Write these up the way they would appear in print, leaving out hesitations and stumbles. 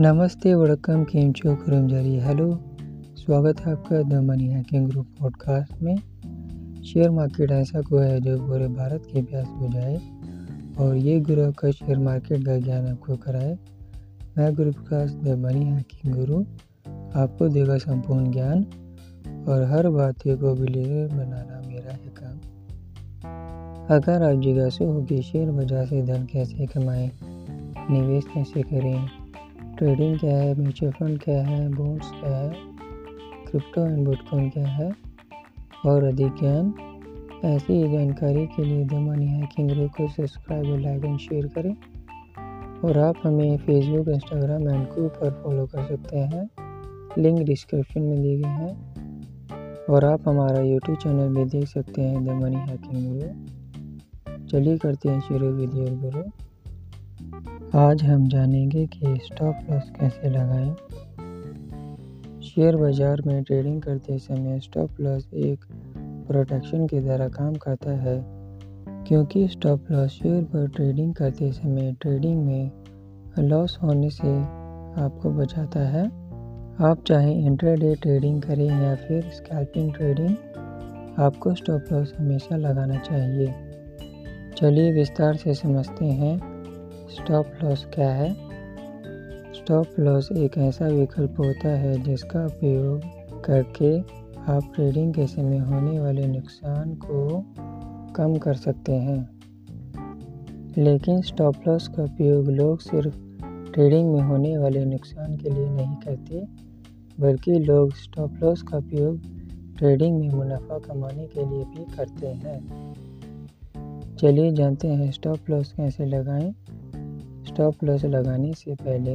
नमस्ते वड़कम केम चो करमजारी हेलो, स्वागत है आपका the money hacking group podcast में। शेयर मार्केट ऐसा को है जो पूरे भारत के प्यास हो जाए और ये गुरु का शेयर मार्केट का ज्ञान आपको कराए। मैं गुरु प्रकाश द मनी हैकिंग गुरु आपको देगा संपूर्ण ज्ञान और हर बात को बिलीवर बनाना मेरा है काम। अगर आप जिज्ञासु हो कि शेयर बाजार से धन कैसे कमाएं, निवेश कैसे करें, ट्रेडिंग क्या है, म्यूचुअल फंड क्या है, बॉन्ड्स क्या है, क्रिप्टो एंड बिटकॉइन क्या है और अधिक ज्ञान, ऐसी जानकारी के लिए द मनी हैकिंग ग्रुप को सब्सक्राइब और लाइक एंड शेयर करें। और आप हमें फेसबुक, इंस्टाग्राम एंड को पर फॉलो कर सकते हैं, लिंक डिस्क्रिप्शन में दिए गए हैं। और आप हमारा यूट्यूब चैनल भी देख सकते हैं द मनी हैकिंग ग्रुप। चलिए करते हैं शुरू वीडियो गुरु। आज हम जानेंगे कि स्टॉप लॉस कैसे लगाएं। शेयर बाज़ार में ट्रेडिंग करते समय स्टॉप लॉस एक प्रोटेक्शन की तरह काम करता है, क्योंकि स्टॉप लॉस शेयर पर ट्रेडिंग करते समय ट्रेडिंग में लॉस होने से आपको बचाता है। आप चाहे इंट्राडे ट्रेडिंग करें या फिर स्कैल्पिंग ट्रेडिंग, आपको स्टॉप लॉस हमेशा लगाना चाहिए। चलिए विस्तार से समझते हैं स्टॉप लॉस क्या है। स्टॉप लॉस एक ऐसा विकल्प होता है जिसका उपयोग करके आप ट्रेडिंग के समय होने वाले नुकसान को कम कर सकते हैं। लेकिन स्टॉप लॉस का उपयोग लोग सिर्फ ट्रेडिंग में होने वाले नुकसान के लिए नहीं करते, बल्कि लोग स्टॉप लॉस का उपयोग ट्रेडिंग में मुनाफा कमाने के लिए भी करते हैं। चलिए जानते हैं स्टॉप लॉस कैसे लगाएं। स्टॉप लॉस लगाने से पहले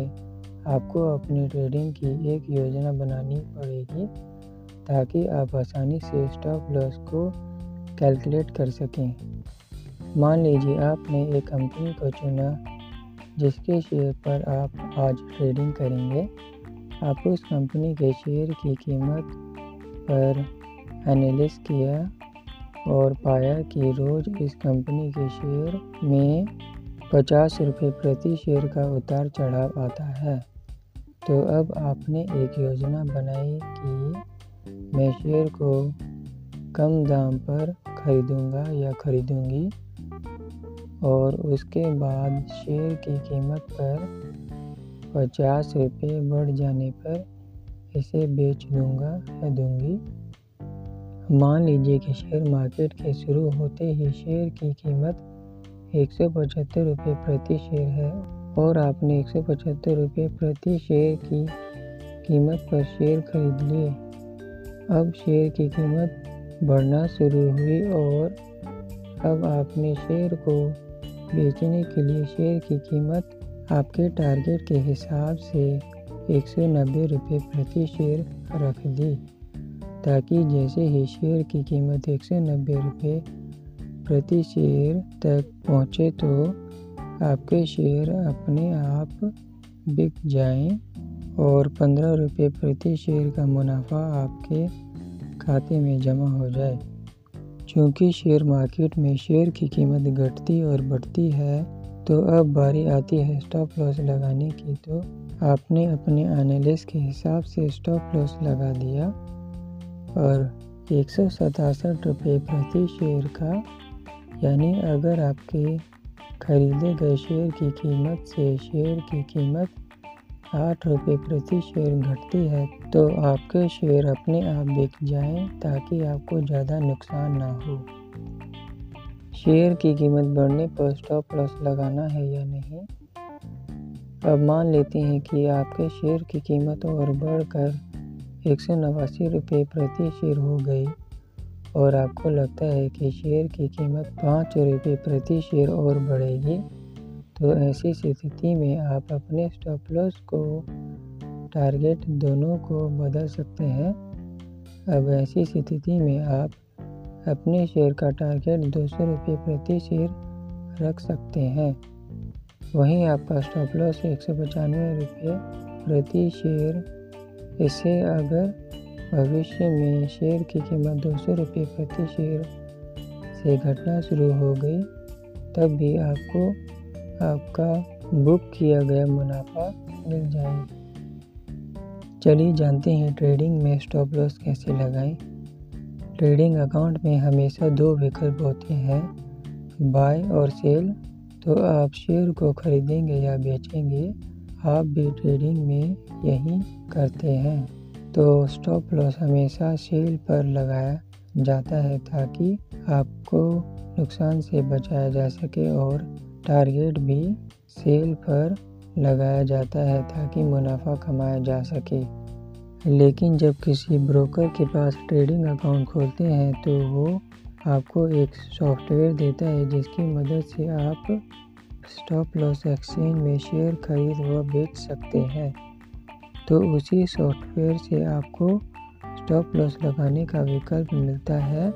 आपको अपनी ट्रेडिंग की एक योजना बनानी पड़ेगी ताकि आप आसानी से स्टॉप लॉस को कैलकुलेट कर सकें। मान लीजिए आपने एक कंपनी को चुना जिसके शेयर पर आप आज ट्रेडिंग करेंगे। आप उस कंपनी के शेयर की कीमत पर एनालिसिस किया और पाया कि रोज़ इस कंपनी के शेयर में 50 रुपये प्रति शेयर का उतार चढ़ाव आता है। तो अब आपने एक योजना बनाई कि मैं शेयर को कम दाम पर खरीदूंगा या खरीदूंगी और उसके बाद शेयर की कीमत पर 50 रुपये बढ़ जाने पर इसे बेच दूंगा या दूंगी। मान लीजिए कि शेयर मार्केट के शुरू होते ही शेयर की कीमत 175 रुपये प्रति शेयर है और आपने 175 रुपये प्रति शेयर की कीमत पर शेयर खरीद लिए। अब शेयर की कीमत बढ़ना शुरू हुई और अब आपने शेयर को बेचने के लिए शेयर की कीमत आपके टारगेट के हिसाब से 190 रुपये प्रति शेयर रख दी, ताकि जैसे ही शेयर की कीमत 190 रुपये प्रति शेयर तक पहुँचे तो आपके शेयर अपने आप बिक जाएं और 15 रुपये प्रति शेयर का मुनाफा आपके खाते में जमा हो जाए। चूँकि शेयर मार्केट में शेयर की कीमत घटती और बढ़ती है, तो अब बारी आती है स्टॉप लॉस लगाने की। तो आपने अपने एनालिसिस के हिसाब से स्टॉप लॉस लगा दिया और 167 रुपये प्रति शेयर का, यानी अगर आपके खरीदे गए शेयर की कीमत से शेयर की कीमत 8 रुपये प्रति शेयर घटती है तो आपके शेयर अपने आप बिक जाएं ताकि आपको ज़्यादा नुकसान ना हो। शेयर की कीमत बढ़ने पर स्टॉप लॉस लगाना है या नहीं। अब मान लेते हैं कि आपके शेयर की कीमत और बढ़कर 189 रुपये प्रति शेयर हो गई और आपको लगता है कि शेयर की कीमत 5 रुपये प्रति शेयर और बढ़ेगी। तो ऐसी स्थिति में आप अपने स्टॉप लॉस को टारगेट दोनों को बदल सकते हैं। अब ऐसी स्थिति में आप अपने शेयर का टारगेट 200 रुपये प्रति शेयर रख सकते हैं, वहीं आपका स्टॉप लॉस 195 रुपये प्रति शेयर। इससे अगर भविष्य में शेयर की कीमत 200 रुपये प्रति शेयर से घटना शुरू हो गई तब भी आपको आपका बुक किया गया मुनाफा मिल जाएगा। चलिए जानते हैं ट्रेडिंग में स्टॉप लॉस कैसे लगाएं। ट्रेडिंग अकाउंट में हमेशा दो विकल्प होते हैं, बाय और सेल। तो आप शेयर को खरीदेंगे या बेचेंगे। आप भी ट्रेडिंग में यही करते हैं। तो स्टॉप लॉस हमेशा सेल पर लगाया जाता है ताकि आपको नुकसान से बचाया जा सके, और टारगेट भी सेल पर लगाया जाता है ताकि मुनाफा कमाया जा सके। लेकिन जब किसी ब्रोकर के पास ट्रेडिंग अकाउंट खोलते हैं तो वो आपको एक सॉफ्टवेयर देता है जिसकी मदद से आप स्टॉप लॉस एक्सचेंज में शेयर खरीद व बेच सकते हैं। तो उसी सॉफ्टवेयर से आपको स्टॉप लॉस लगाने का विकल्प मिलता है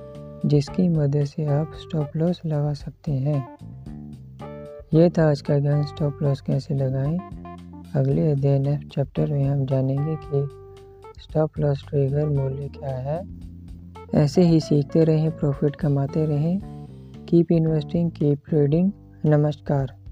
जिसकी मदद से आप स्टॉप लॉस लगा सकते हैं। यह था आज का ज्ञान, स्टॉप लॉस कैसे लगाएं। अगले अध्याय नेक्स्ट चैप्टर में हम जानेंगे कि स्टॉप लॉस ट्रिगर मूल्य क्या है। ऐसे ही सीखते रहें, प्रॉफिट कमाते रहें। Keep investing, keep trading. नमस्कार।